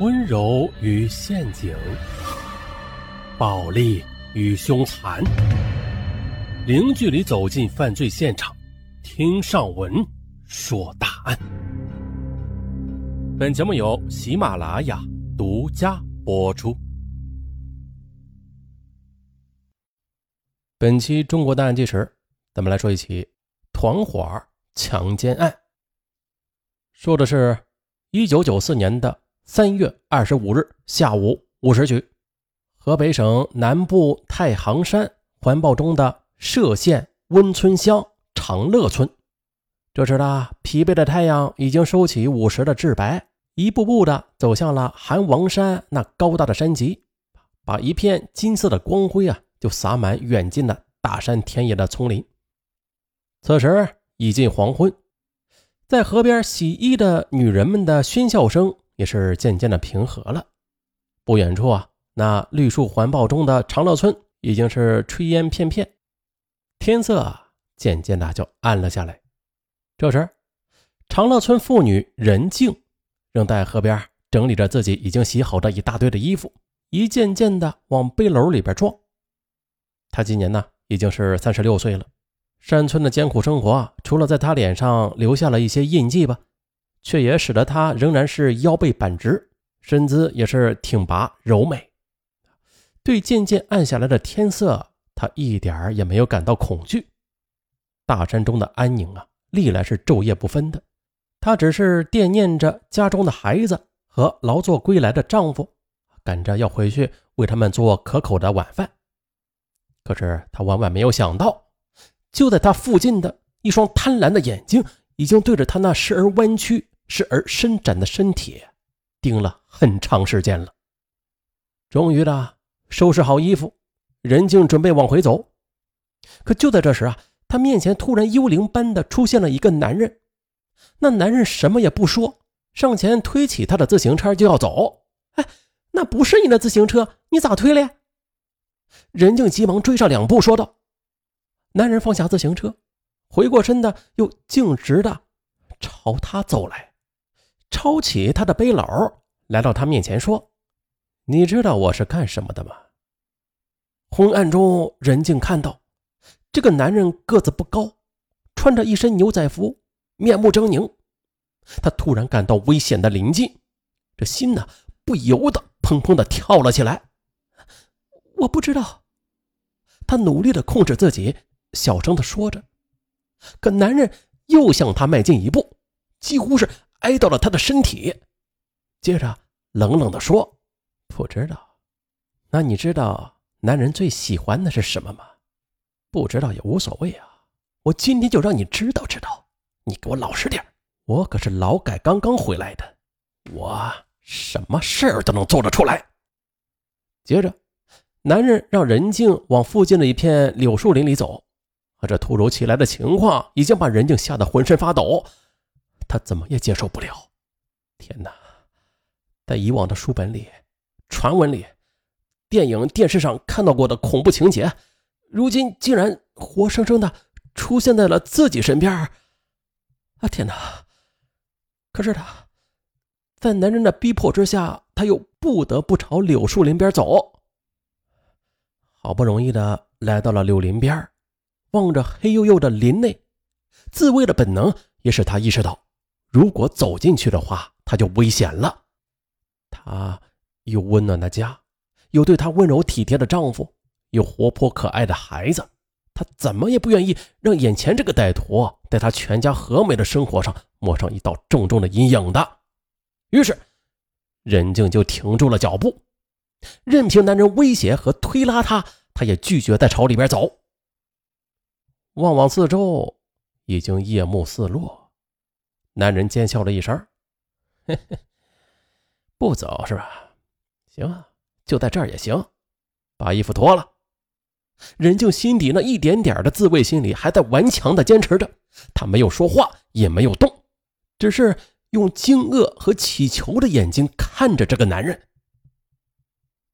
温柔与陷阱，暴力与凶残，零距离走进犯罪现场，听上文说大案。本节目由喜马拉雅独家播出。本期中国大案纪实，咱们来说一起团伙强奸案，说的是1994年的3月25日下午5时许，河北省南部太行山环抱中的歙县温村乡长乐村。这时的疲惫的太阳已经收起午时的至白，一步步的走向了韩王山那高大的山脊，把一片金色的光辉就洒满远近的大山田野的丛林。此时已近黄昏，在河边洗衣的女人们的喧笑声也是渐渐的平和了。不远处那绿树环抱中的长乐村已经是炊烟片片，天色渐渐的就暗了下来。这时长乐村妇女任静仍在河边整理着自己已经洗好的一大堆的衣服，一件件的往背篓里边装。她今年已经是36岁了，山村的艰苦生活除了在他脸上留下了一些印记吧，却也使得他仍然是腰背板直，身姿也是挺拔柔美。对渐渐暗下来的天色，他一点也没有感到恐惧。大山中的安宁历来是昼夜不分的，他只是惦念着家中的孩子和劳作归来的丈夫，赶着要回去为他们做可口的晚饭。可是他万万没有想到，就在他附近的一双贪婪的眼睛已经对着他那时而弯曲时而伸展的身体盯了很长时间了。终于收拾好衣服，任静准备往回走，可就在这时他面前突然幽灵般的出现了一个男人。那男人什么也不说，上前推起他的自行车就要走。哎，那不是你的自行车，你咋推了？任静急忙追上两步说道。男人放下自行车，回过身的又径直的朝他走来，抄起他的背篓来到他面前说，你知道我是干什么的吗？昏暗中任静看到这个男人个子不高，穿着一身牛仔服，面目狰狞。他突然感到危险的临近，这心不由得砰砰的跳了起来。我不知道，他努力的控制自己小声地说着，可男人又向他迈进一步，几乎是挨到了他的身体，接着冷冷地说，不知道。那你知道男人最喜欢的是什么吗？不知道也无所谓啊，我今天就让你知道知道，你给我老实点，我可是劳改刚刚回来的，我什么事儿都能做得出来。接着男人让任静往附近的一片柳树林里走，这突如其来的情况已经把任静吓得浑身发抖，他怎么也接受不了。天哪，在以往的书本里、传闻里、电影、电视上看到过的恐怖情节，如今竟然活生生的出现在了自己身边。天哪！可是在男人的逼迫之下，他又不得不朝柳树林边走。好不容易的来到了柳林边，望着黑黝黝的林内，自卫的本能也使他意识到，如果走进去的话，他就危险了。他有温暖的家，有对他温柔体贴的丈夫，有活泼可爱的孩子，他怎么也不愿意让眼前这个歹徒在他全家和美的生活上抹上一道重重的阴影的。于是，任静就停住了脚步。任凭男人威胁和推拉他，他也拒绝再朝里边走。望望四周，已经夜幕四落，男人尖笑了一声，嘿嘿，不走是吧？行就在这儿也行，把衣服脱了。任静心底那一点点的自卫心理还在顽强的坚持着，他没有说话，也没有动，只是用惊愕和乞求的眼睛看着这个男人。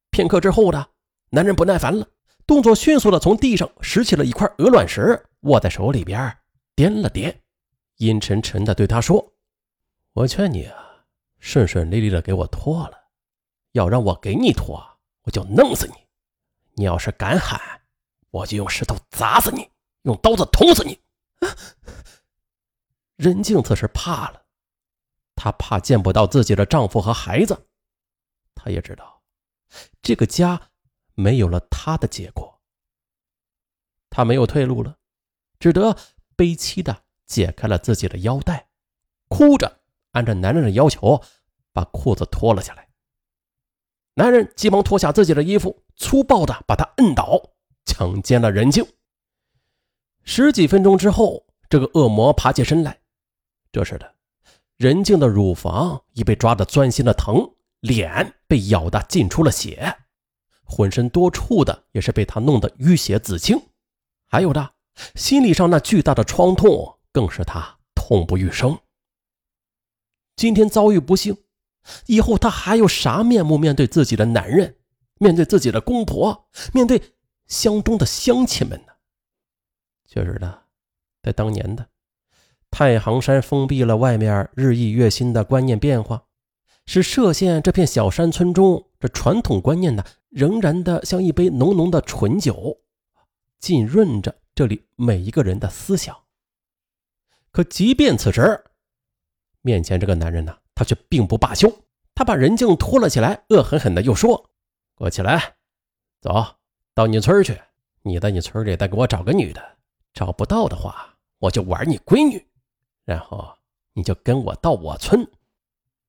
片刻之后的男人不耐烦了，动作迅速的从地上拾起了一块鹅卵石，握在手里边掂了掂，阴沉沉的对他说，我劝你顺顺利利的给我脱了，要让我给你拖，我就弄死你。你要是敢喊，我就用石头砸死你，用刀子捅死你。”任静此时怕了，她怕见不到自己的丈夫和孩子，她也知道这个家没有了她的结果，她没有退路了，只得悲戚的解开了自己的腰带，哭着按照男人的要求把裤子脱了下来。男人急忙脱下自己的衣服，粗暴的把她摁倒，强奸了任静。十几分钟之后，这个恶魔爬起身来，这时的任静的乳房已被抓得钻心的疼，脸被咬得浸出了血，浑身多处的也是被他弄得淤血紫青，还有的心理上那巨大的创痛更是他痛不欲生。今天遭遇不幸，以后他还有啥面目面对自己的男人，面对自己的公婆，面对乡中的乡亲们呢？确实的，在当年的太行山封闭了外面日益月新的观念变化，使歙县这片小山村中这传统观念呢，仍然的像一杯浓浓的醇酒，浸润着这里每一个人的思想。可即便此时，面前这个男人呢，他却并不罢休，他把任静拖了起来，恶狠狠的又说：“给我起来，走到你村去，你在你村里再给我找个女的，找不到的话我就玩你闺女，然后你就跟我到我村。”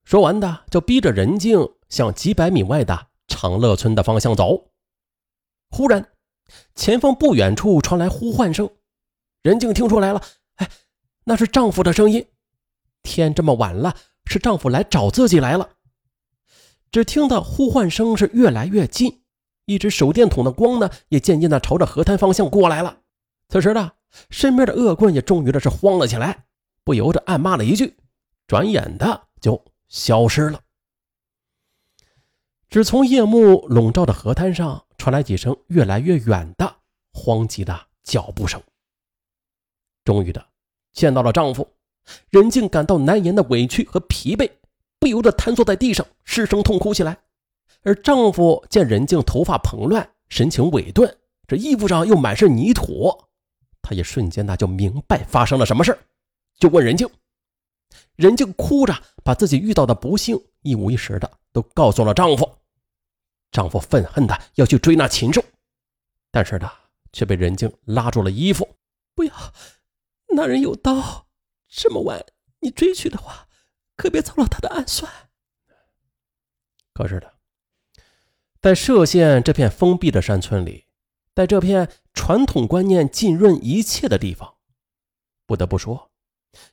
说完的就逼着任静向几百米外的长乐村的方向走。忽然前方不远处传来呼唤声，任静听出来了，哎，那是丈夫的声音。天这么晚了，是丈夫来找自己来了。只听到呼唤声是越来越近，一只手电筒的光呢，也渐渐的朝着河滩方向过来了。此时呢，身边的恶棍也终于的是慌了起来，不由着暗骂了一句，转眼的就消失了。只从夜幕笼罩的河滩上传来几声越来越远的慌急的脚步声。终于的见到了丈夫，任静感到难言的委屈和疲惫，不由着瘫坐在地上，失声痛哭起来。而丈夫见任静头发蓬乱，神情萎顿，这衣服上又满是泥土，他也瞬间就明白发生了什么事，就问任静。任静哭着把自己遇到的不幸一五一十的都告诉了丈夫。丈夫愤恨的要去追那禽兽，但是呢，却被任静拉住了衣服。“不要，那人有刀，这么晚你追去的话，可别遭了他的暗算。”可是呢，在歙县这片封闭的山村里，在这片传统观念浸润一切的地方，不得不说，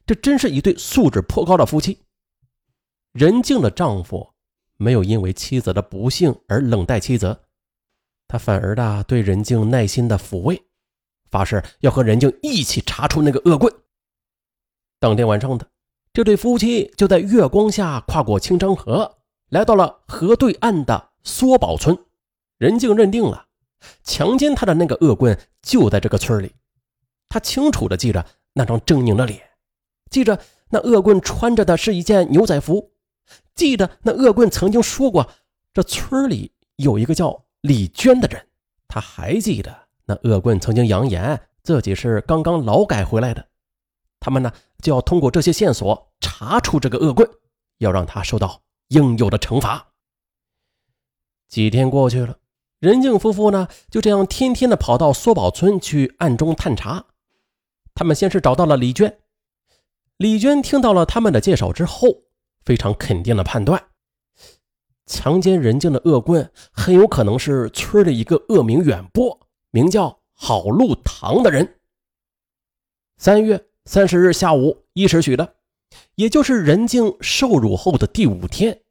这真是一对素质颇高的夫妻。任静的丈夫没有因为妻子的不幸而冷待妻子，他反而的对任静耐心的抚慰，发誓要和任静一起查出那个恶棍。当天晚上的这对夫妻就在月光下跨过清漳河，来到了河对岸的梭宝村。任静认定了强奸他的那个恶棍就在这个村里，他清楚地记着那张狰狞的脸，记着那恶棍穿着的是一件牛仔服，记得那恶棍曾经说过这村里有一个叫李娟的人，他还记得那恶棍曾经扬言自己是刚刚劳改回来的。他们呢，就要通过这些线索查出这个恶棍，要让他受到应有的惩罚。几天过去了，任静夫妇呢，就这样天天的跑到梭宝村去暗中探查。他们先是找到了李娟，李娟听到了他们的介绍之后，非常肯定的判断，强奸任静的恶棍很有可能是村里一个恶名远播，名叫郝路堂的人。3月30日下午1时许的，也就是任静受辱后的第5天，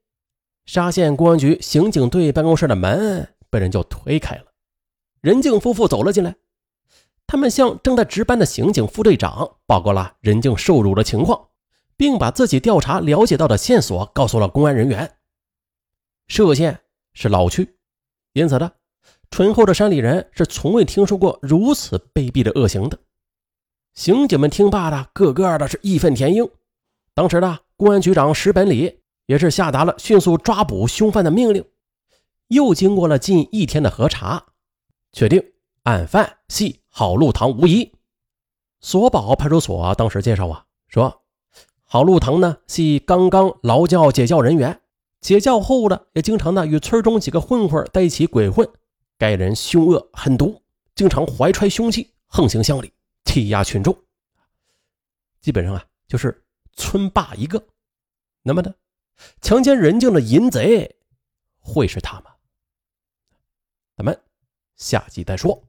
沙县公安局刑警队办公室的门被人就推开了，任静夫妇走了进来。他们向正在值班的刑警副队长报告了任静受辱的情况，并把自己调查了解到的线索告诉了公安人员。歙县是老区，因此呢，醇厚的山里人是从未听说过如此卑鄙的恶行的。刑警们听罢的，个个的是义愤填膺。当时的公安局长石本礼也是下达了迅速抓捕凶犯的命令，又经过了近一天的核查，确定案犯系郝路堂无疑。索保派出所当时介绍说，郝路堂系刚刚劳教解教人员，解教后也经常与村中几个混混在一起鬼混。该人凶恶狠毒，经常怀揣凶器横行乡里，欺压群众，基本上就是村霸一个。那么强奸人境的淫贼会是他吗？咱们下集再说。